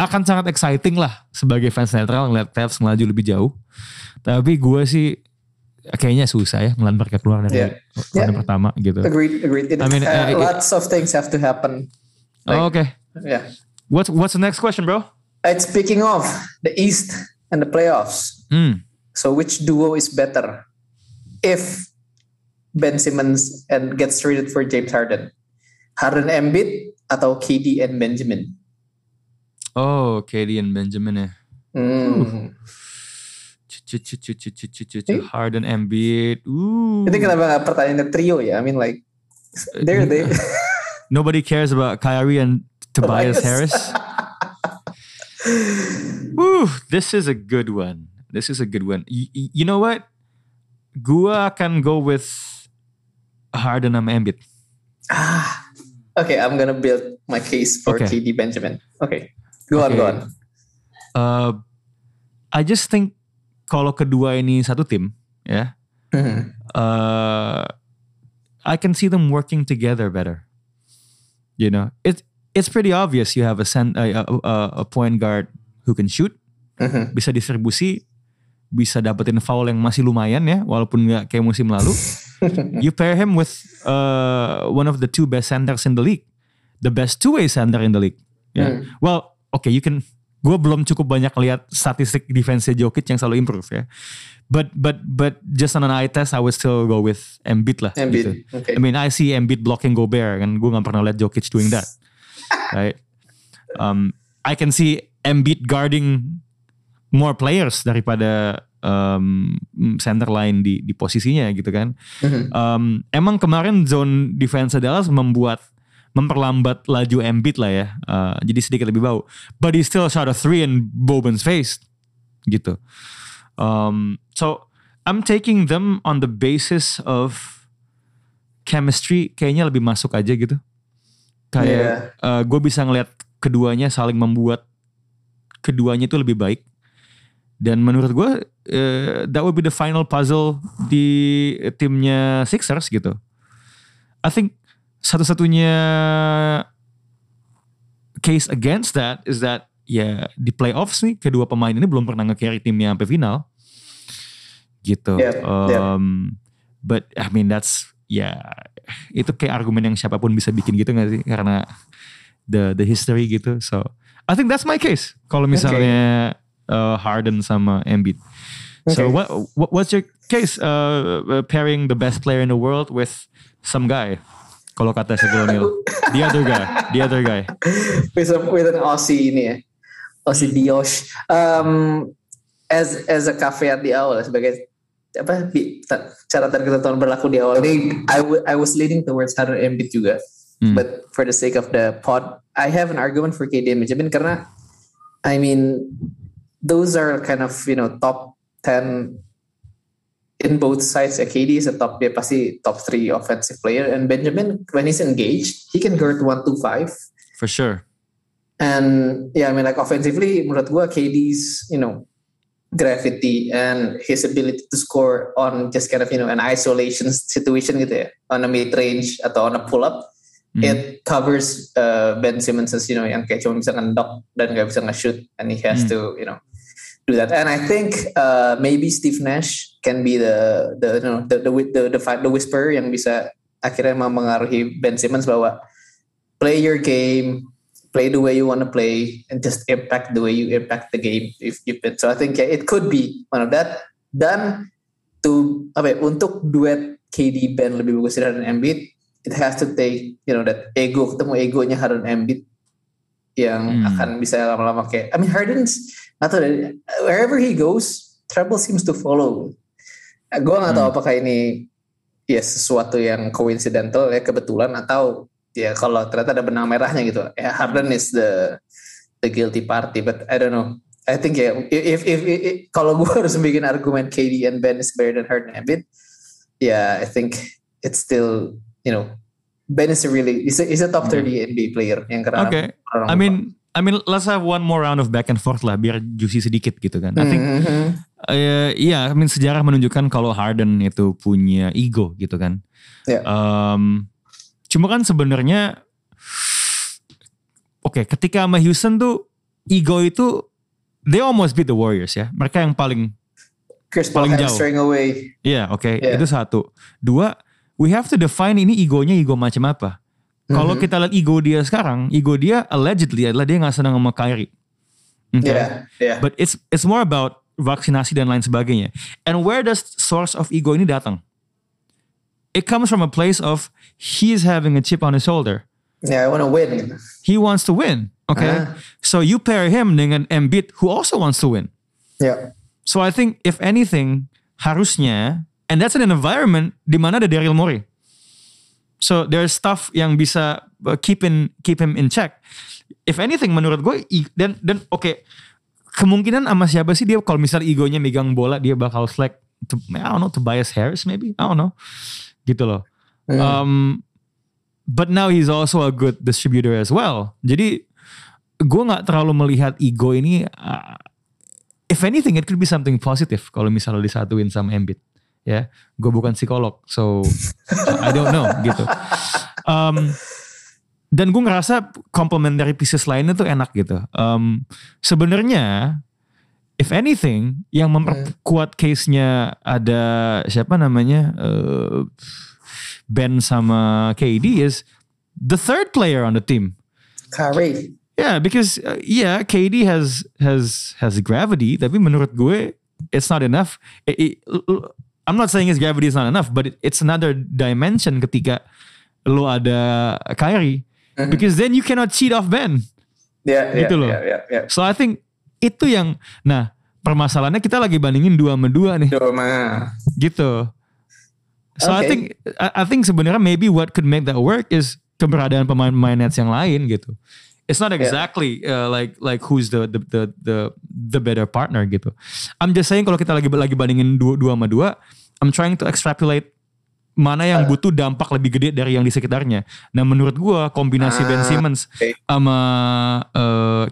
akan sangat exciting lah sebagai fans netral ngeliat Cavs melaju lebih jauh. Tapi gue sih kayaknya susah ya melambar keluar dari ronde pertama gitu. Agreed. I mean, lots of things have to happen. Like, okay. Yeah. What's the next question, bro? It's speaking of the East and the playoffs. So which duo is better? If Ben Simmons and gets traded for James Harden, Harden Embiid atau KD and Benjamin? Oh, KD and Benjamin ya. Harden Embiid. Itu kenapa nggak pertanyaan trio ya? I mean like they. Nobody cares about Kyrie and Tobias Harris. Woo, this is a good one. You know what? Gua akan go with Harden sama Embiid. Okay, I'm gonna build my case for KD Benjamin. Okay, go on. I just think kalau kedua ini satu tim, ya. Yeah, I can see them working together better. You know, it's pretty obvious you have a point guard who can shoot, bisa distribusi, bisa dapetin foul yang masih lumayan ya, walaupun nggak kayak musim lalu. You pair him with one of the two best centers in the league, the best two-way center in the league. Yeah. Well, okay, you can. Gue belum cukup banyak lihat statistik defense Jokic yang selalu improve ya. But just on an eye test, I would still go with Embiid lah. Embiid. Gitu. Okay. I mean, I see Embiid blocking Gobert, and gue nggak pernah lihat Jokic doing that. Right? I can see Embiid guarding more players daripada center line di posisinya gitu kan. Emang kemarin zone defense Dallas memperlambat laju Embiid lah ya, jadi sedikit lebih bau. But he still shot a three in Boban's face, gitu. So I'm taking them on the basis of chemistry, kayaknya lebih masuk aja gitu. Kayak gue bisa ngeliat keduanya saling membuat keduanya itu lebih baik. Dan menurut gue that would be the final puzzle di timnya Sixers gitu. I think satu-satunya case against that is that di playoffs nih kedua pemain ini belum pernah nge-carry timnya sampai final gitu. But I mean that's itu kayak argumen yang siapapun bisa bikin gitu gak sih, karena the history gitu. So I think that's my case kalau misalnya Harden sama Embiid. Okay. So what's your case pairing the best player in the world with some guy? Kalau kata sebelumnya, the other guy. With an Aussie ini ya, Aussie Diosh. As a caveat di awal sebagai cara tertentu berlaku di awal ini, I was leaning towards Harden Embiid juga, but for the sake of the pod, I have an argument for KD and Benjamin karena, I mean, those are kind of top 10. In both sides, KD is pasti top 3 offensive player, and Benjamin, when he's engaged, he can guard 1-5. For sure. And I mean, like offensively, menurut gua KD's gravity and his ability to score on just kind of an isolation situation gitu ya, on a mid range atau on a pull up, it covers Ben Simmons yang kayak cuma bisa nge-dunk dan nggak bisa nge-shoot, and he has to do that. And I think maybe Steve Nash can be the whisperer yang bisa akhirnya mempengaruhi Ben Simmons bahwa play your game, play the way you want to play, and just impact the way you impact the game. So I think it could be one of that. Dan untuk duet KD Ben lebih bagus dari Harden Embiid, it has to take that ego, ketemu egonya Harden Embiid yang akan bisa lama-lama kayak, I mean Harden's Nggak tahu deh, wherever he goes, trouble seems to follow. Gue nggak tahu apakah ini ya sesuatu yang coincidental, ya kebetulan, atau ya kalau ternyata ada benang merahnya gitu. Ya, Harden is the guilty party, but I don't know. I think ya, if kalau gue harus bikin argumen KD and Ben is better than Harden and Embiid, ya I think it's still, you know, Ben is a top 30 NBA player yang keren. Okay. I mean, let's have one more round of back and forth lah, biar juicy sedikit gitu kan. I think, I mean, sejarah menunjukkan kalau Harden itu punya ego gitu kan. Yeah. Cuma kan sebenarnya, oke, ketika sama Houston tuh ego itu, they almost beat the Warriors ya. Mereka yang paling jauh. Iya, yeah, oke, yeah. Itu satu. Dua, we have to define ini egonya ego macam apa. Kalau kita lihat ego dia sekarang, ego dia allegedly adalah dia nggak senang sama Kyrie. Okay? Yeah. But it's more about vaksinasi dan lain sebagainya. And where does source of ego ini datang? It comes from a place of he's having a chip on his shoulder. Yeah, I want to win. He wants to win. Okay, so you pair him dengan Embiid who also wants to win. Yeah. So I think if anything harusnya, and that's an environment di mana ada Daryl Morey. So there's stuff yang bisa keep him in check. If anything menurut gue dan oke, kemungkinan sama siapa sih dia kalau misal egonya megang bola dia bakal slack to, I don't know, Tobias Harris maybe, I don't know, gitu loh. But now he's also a good distributor as well. Jadi gue nggak terlalu melihat ego ini. If anything it could be something positive kalau misalnya disatuin sama Embiid. Ya, gue bukan psikolog, so I don't know gitu. Dan gue ngerasa complementary pieces lainnya tuh enak gitu. Sebenarnya, if anything, yang memperkuat case-nya ada siapa namanya Ben sama KD is the third player on the team. Kyrie. Yeah, because KD has gravity, tapi menurut gue it's not enough. I'm not saying his gravity is not enough, but it's another dimension ketika lo ada Kyrie, because then you cannot cheat off Ben. Yeah, gitu loh. So I think itu yang, nah permasalahannya kita lagi bandingin 2 sama 2 nih. Gitu. So okay. I think sebenarnya maybe what could make that work is keberadaan pemain-pemain Nets yang lain gitu. It's not exactly like who's the better partner gitu. I'm just saying kalau kita lagi bandingin 2 sama 2, I'm trying to extrapolate mana yang butuh dampak lebih gede dari yang di sekitarnya. Nah menurut gue kombinasi Ben Simmons sama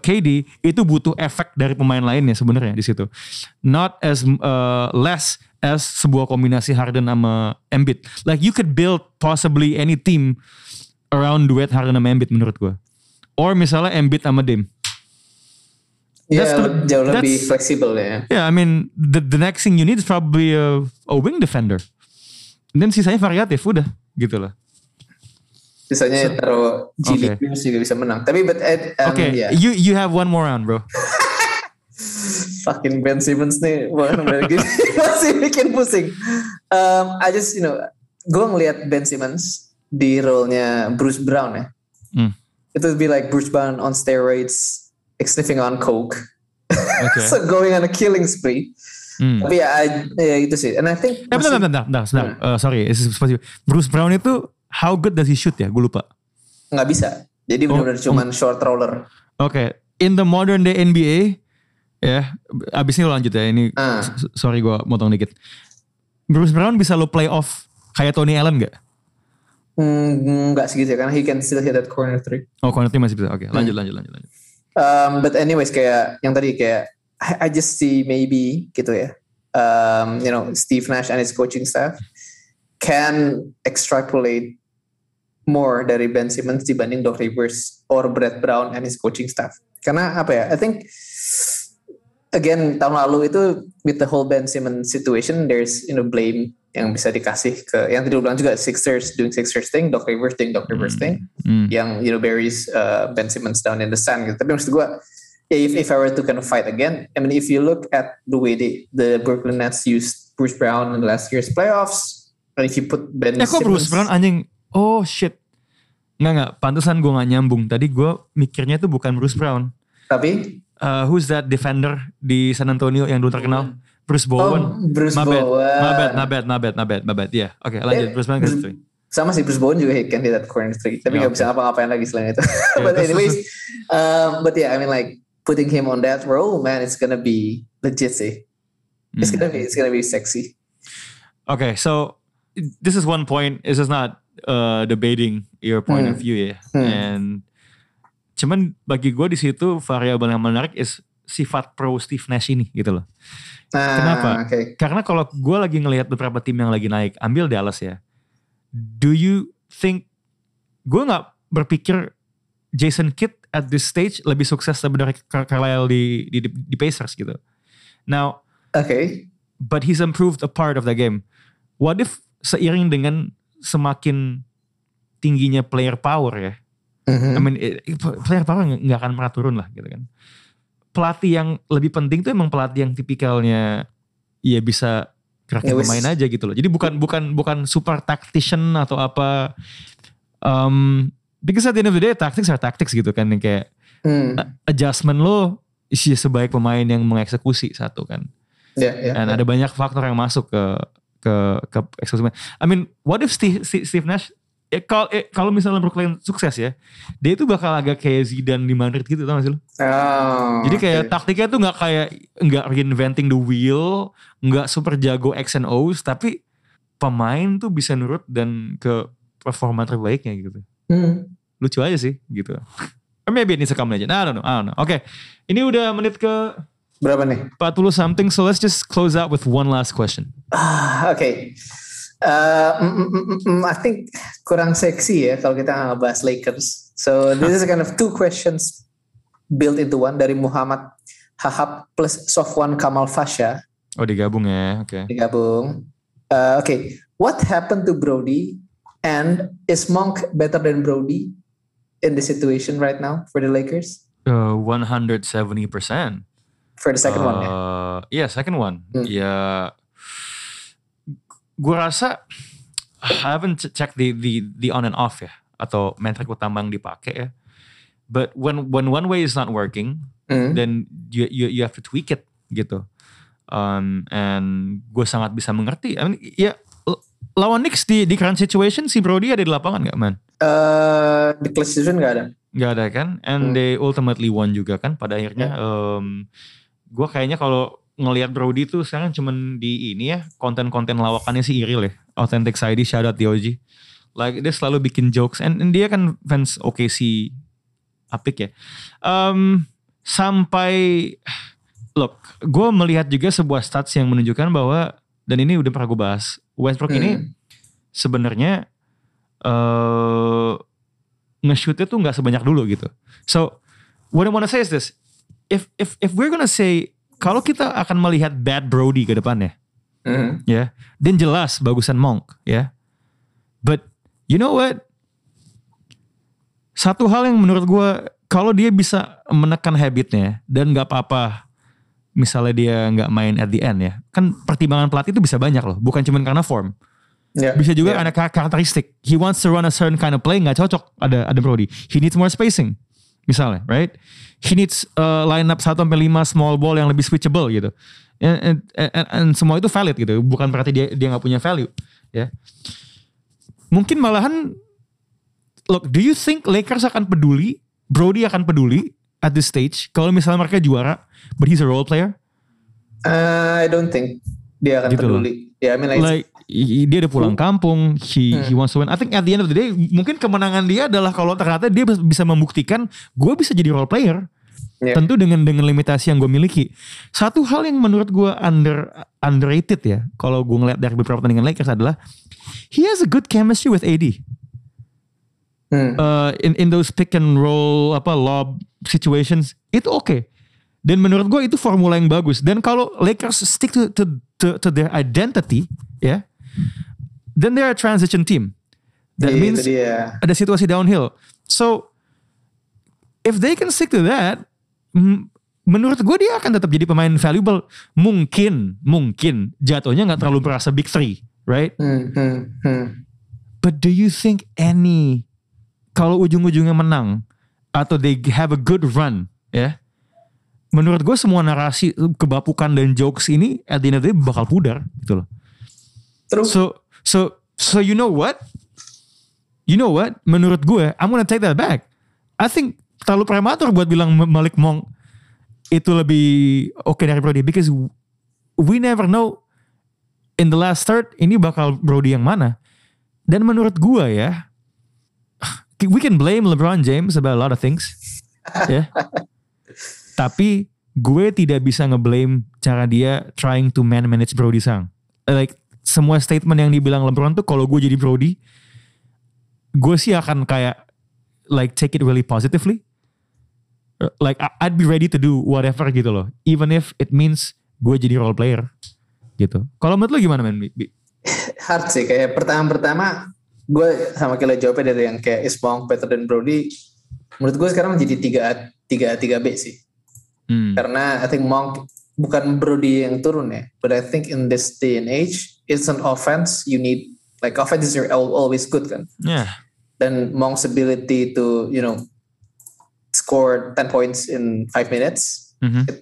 KD itu butuh efek dari pemain lainnya sebenarnya di situ. Not as less as sebuah kombinasi Harden sama Embiid. Like you could build possibly any team around duet Harden sama Embiid menurut gue. Or misalnya Embiid sama Dame. Yeah, jauh lebih fleksibel ya. Yeah, I mean the next thing you need is probably a wing defender. Dan sisanya variatif udah gitu lah. Sisanya taruh G-League Players juga bisa menang. Tapi you have one more round bro. Fucking Ben Simmons nih. Masih bikin pusing. I just gue ngeliat Ben Simmons di role-nya Bruce Brown ya. It would be like Bruce Brown on steroids, sniffing on coke, so going on a killing spree. Tapi ya itu sih. And I think. Bentar. Sorry, Bruce Brown itu how good does he shoot ya? Gue lupa. Nggak bisa. Jadi benar-benar cuman short roller. Oke. In the modern day NBA, ya. Abis ini lo lanjut ya. Ini sorry gue motong dikit. Bruce Brown bisa lo play off kayak Tony Allen nggak? Enggak segitu ya, karena he can still hit that corner three. Oh, corner three masih bisa. Oke, lanjut. But anyways, kayak yang tadi kayak I just see maybe gitu ya. Steve Nash and his coaching staff can extrapolate more dari Ben Simmons dibanding Doc Rivers or Brett Brown and his coaching staff. Karena apa ya? I think again tahun lalu itu with the whole Ben Simmons situation, there's blame yang bisa dikasih ke yang tadi gue bilang juga Sixers doing Sixers thing, Doc Rivers doing Doc Rivers thing, yang buries Ben Simmons down in the sand gitu. Tapi maksud gue if I were to kind of fight again, I mean if you look at the way the Brooklyn Nets used Bruce Brown in the last year's playoffs, and if you put Ben Simmons, Bruce Brown anjing, oh shit, nggak pantesan gue nggak nyambung. Tadi gue mikirnya itu bukan Bruce Brown, tapi who's that defender di San Antonio yang dulu terkenal? Bruce Bowen. Oh, Bruce Bowen. My bad. Yeah. Oke, lanjut. Bruce Bowen kan sama sih, Bruce Bowen juga hit kan di that corner three. Tapi nggak bisa apa-apain lagi selain itu. Yeah, but anyways, but yeah, I mean like putting him on that role, man, it's gonna be legit sih. It's gonna be sexy. Okay, so this is one point. This is not debating your point of view ya. And cuman bagi gue di situ variabel yang menarik is sifat pro stiffness ini gitu loh. Kenapa? Okay. Karena kalau gue lagi ngelihat beberapa tim yang lagi naik, ambil Dallas ya. Do you think, gue nggak berpikir Jason Kidd at this stage lebih sukses sebenarnya Carlisle di Pacers gitu. Now, okay, but he's improved a part of the game. What if seiring dengan semakin tingginya player power ya, I mean player power nggak akan pernah turun lah gitu kan. Pelatih yang lebih penting tuh emang pelatih yang tipikalnya ya bisa gerakin pemain aja gitu loh. Jadi bukan super tactician atau apa. Because at the end of the day tactics are tactics gitu kan. Yang kayak adjustment lo isi sebaik pemain yang mengeksekusi satu kan. Dan ada banyak faktor yang masuk ke eksperimen. I mean what if Steve Nash kalau misalnya Brooklyn sukses ya, dia itu bakal agak kayak Zidane di Madrid gitu, tau gak sih lo? Jadi kayak taktiknya tuh nggak reinventing the wheel, nggak super jago X and O's, tapi pemain tuh bisa nurut dan ke performa terbaiknya gitu. Lucu aja sih gitu. Maybe ini sekam aja. I don't know. Oke, ini udah menit ke berapa nih? 40 something. So let's just close out with one last question. Okay. I think kurang seksi ya kalau kita ngebahas Lakers. So this is kind of two questions built into one dari Muhammad Hahab plus Sofwan Kamal Fasha. Oh digabung ya, oke. Digabung. Okay, what happened to Brody and is Monk better than Brody in the situation right now for the Lakers? 170% for the second one. Ya? Yeah, second one. Yeah. Gue rasa I haven't checked the on and off ya atau metrik utama yang dipakai ya. But when one way is not working, then you have to tweak it gitu. And gue sangat bisa mengerti. I mean, ya lawan Knicks di current situation si Brody ada di lapangan nggak, man? Di clutch situation nggak ada. Nggak ada kan? And they ultimately won juga kan pada akhirnya. Gue kayaknya kalau ngelihat Brody tuh sekarang cuman di ini ya, konten-konten lawakannya si Iril ya, Authentic Saidi, shout out DOG, like dia selalu bikin jokes and dia kan fans OKC apik ya. Sampai look, gue melihat juga sebuah stats yang menunjukkan bahwa, dan ini udah pernah gue bahas, Westbrook ini sebenarnya nge-shootnya tuh nggak sebanyak dulu gitu. So what I wanna say is this, if we're gonna say kalau kita akan melihat bad Brody ke depannya, ya, dan jelas bagusan Monk, ya. But you know what? Satu hal yang menurut gue, kalau dia bisa menekan habitnya dan nggak apa-apa, misalnya dia nggak main at the end ya, kan pertimbangan pelatih itu bisa banyak loh, bukan cuma karena form. Bisa juga karena karakteristik. He wants to run a certain kind of play, nggak cocok ada Brody. He needs more spacing. Misalnya, right? He needs line up 1-5 small ball yang lebih switchable gitu. And semua itu valid gitu. Bukan berarti dia gak punya value. Ya. Yeah. Mungkin malahan, look, do you think Lakers akan peduli? Brody akan peduli at this stage? Kalau misalnya mereka juara, but he's a role player? I don't think dia akan gitu peduli. Yeah, I mean like dia udah pulang kampung, he wants to win. I think at the end of the day, mungkin kemenangan dia adalah kalau ternyata dia bisa membuktikan gue bisa jadi role player. Yeah. Tentu dengan limitasi yang gue miliki. Satu hal yang menurut gue underrated ya, kalau gue ngeliat dari beberapa pertandingan Lakers adalah he has a good chemistry with AD. In those pick and roll lob situations, itu okay. Dan menurut gue itu formula yang bagus. Dan kalau Lakers stick to their identity, ya. Yeah, then they are a transition team. That means ada situasi downhill. So if they can stick to that, menurut gue dia akan tetap jadi pemain valuable. Mungkin jatuhnya nggak terlalu berasa big three, right? But do you think any kalau ujung-ujungnya menang atau they have a good run, ya? Yeah, menurut gue semua narasi kebapukan dan jokes ini at the end of the day bakal pudar gitu loh. Terus so you know what menurut gue I'm gonna take that back. I think terlalu prematur buat bilang Malik Monk itu lebih oke dari Brody, because we never know in the last third ini bakal Brody yang mana. Dan menurut gue ya, we can blame LeBron James about a lot of things ya. Tapi gue tidak bisa ngeblame cara dia trying to manage Brody Sang. Like semua statement yang dibilang LeBron tuh, kalau gue jadi Brody, gue sih akan kayak like take it really positively. Like I'd be ready to do whatever gitu loh, even if it means gue jadi role player gitu. Kalau menurut lo gimana men? Hard sih, kayak pertama-pertama gue sama kayak jawabnya dari yang kayak is Monk better than Brody. Menurut gue sekarang menjadi 3A 3B sih. Karena I think Monk bukan Brody yang turun ya, but I think in this day and age it's an offense you need, like offense is your always good kan. Yeah. Dan Monk's ability to score 10 points in 5 minutes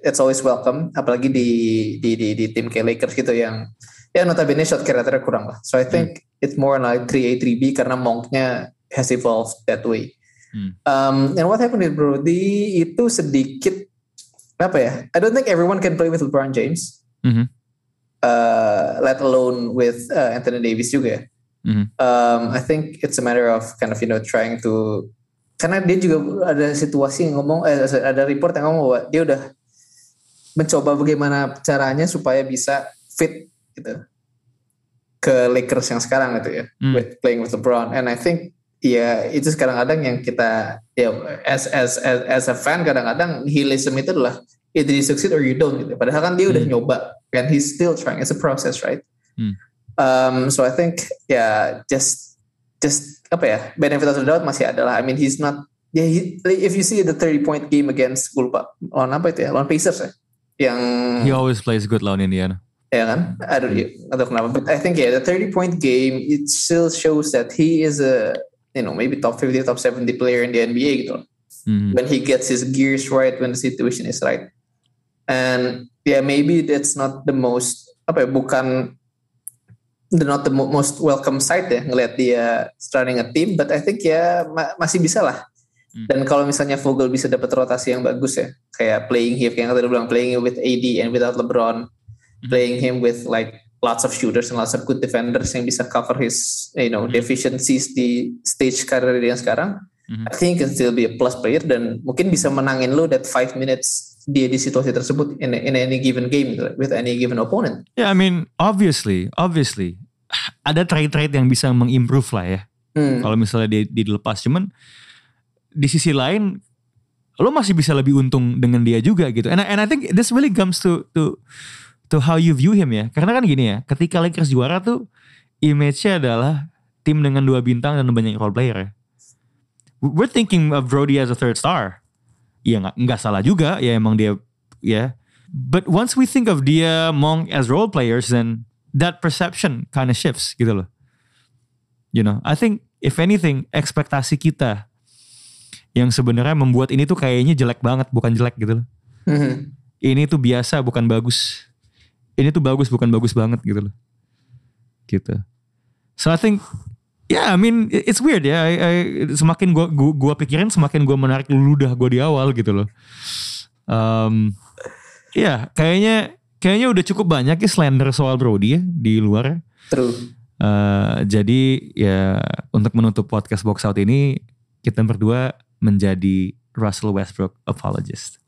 it's always welcome, apalagi di tim kayak Lakers gitu yang ya notabene shot creator-nya kurang lah. So I think it's more like 3A 3B karena Monk-nya has evolved that way. And what happened with Brody itu sedikit apa ya? I don't think everyone can play with LeBron James, let alone with Anthony Davis juga. I think it's a matter of kind of trying to, karena dia juga ada situasi yang ngomong, ada report yang ngomong bahwa dia udah mencoba bagaimana caranya supaya bisa fit gitu ke Lakers yang sekarang gitu ya, with playing with LeBron. And I think ya itu kadang-kadang yang kita ya as a fan kadang-kadang nihilism itu adalah either you succeed or you don't gitu. Padahal kan dia udah nyoba and he's still trying. It's a process, right? So I think just apa ya, benefit of the doubt masih ada lah. I mean he's not if you see the 30-point game against lawan Pacers ya, yang he always plays good lawan Indiana. Ya kan? I don't know, but I think the 30-point game it still shows that he is a maybe top 50, top 70 player in the NBA gitu. When he gets his gears right, when the situation is right. And maybe that's not the most most welcome sight ya, ngelihat dia starting a team, but I think masih bisa lah. Dan kalau misalnya Vogel bisa dapat rotasi yang bagus ya, kayak playing him, kayak yang tadi bilang playing with AD and without LeBron, playing him with like lots of shooters and lots of good defenders yang bisa cover his deficiencies di stage karir dia sekarang. I think he can still be a plus player dan mungkin bisa menangin lo that 5 minutes dia di situasi tersebut in any given game with any given opponent. Yeah, I mean obviously ada trade-trade yang bisa mengimprove lah ya. Kalau misalnya dia dilepas, cuman di sisi lain lo masih bisa lebih untung dengan dia juga gitu. And I think this really comes to how you view him ya. Karena kan gini ya, ketika Lakers juara tuh image-nya adalah tim dengan 2 bintang dan banyak role player ya. We're thinking of Brody as a third star. Ya gak salah juga, ya emang dia ya. But once we think of dia Monk as role players, then that perception kind of shifts gitu loh. I think if anything ekspektasi kita yang sebenarnya membuat ini tuh kayaknya jelek banget, bukan jelek gitu loh. Ini tuh biasa bukan bagus. Ini tuh bagus bukan bagus banget gitu loh. Gitu. So I think I mean it's weird ya. I semakin gua pikirin semakin gua menarik ludah gua di awal gitu loh. Kayaknya udah cukup banyak ya slander soal Brody ya di luar. True. Jadi ya untuk menutup podcast Box Out ini kita berdua menjadi Russell Westbrook apologist.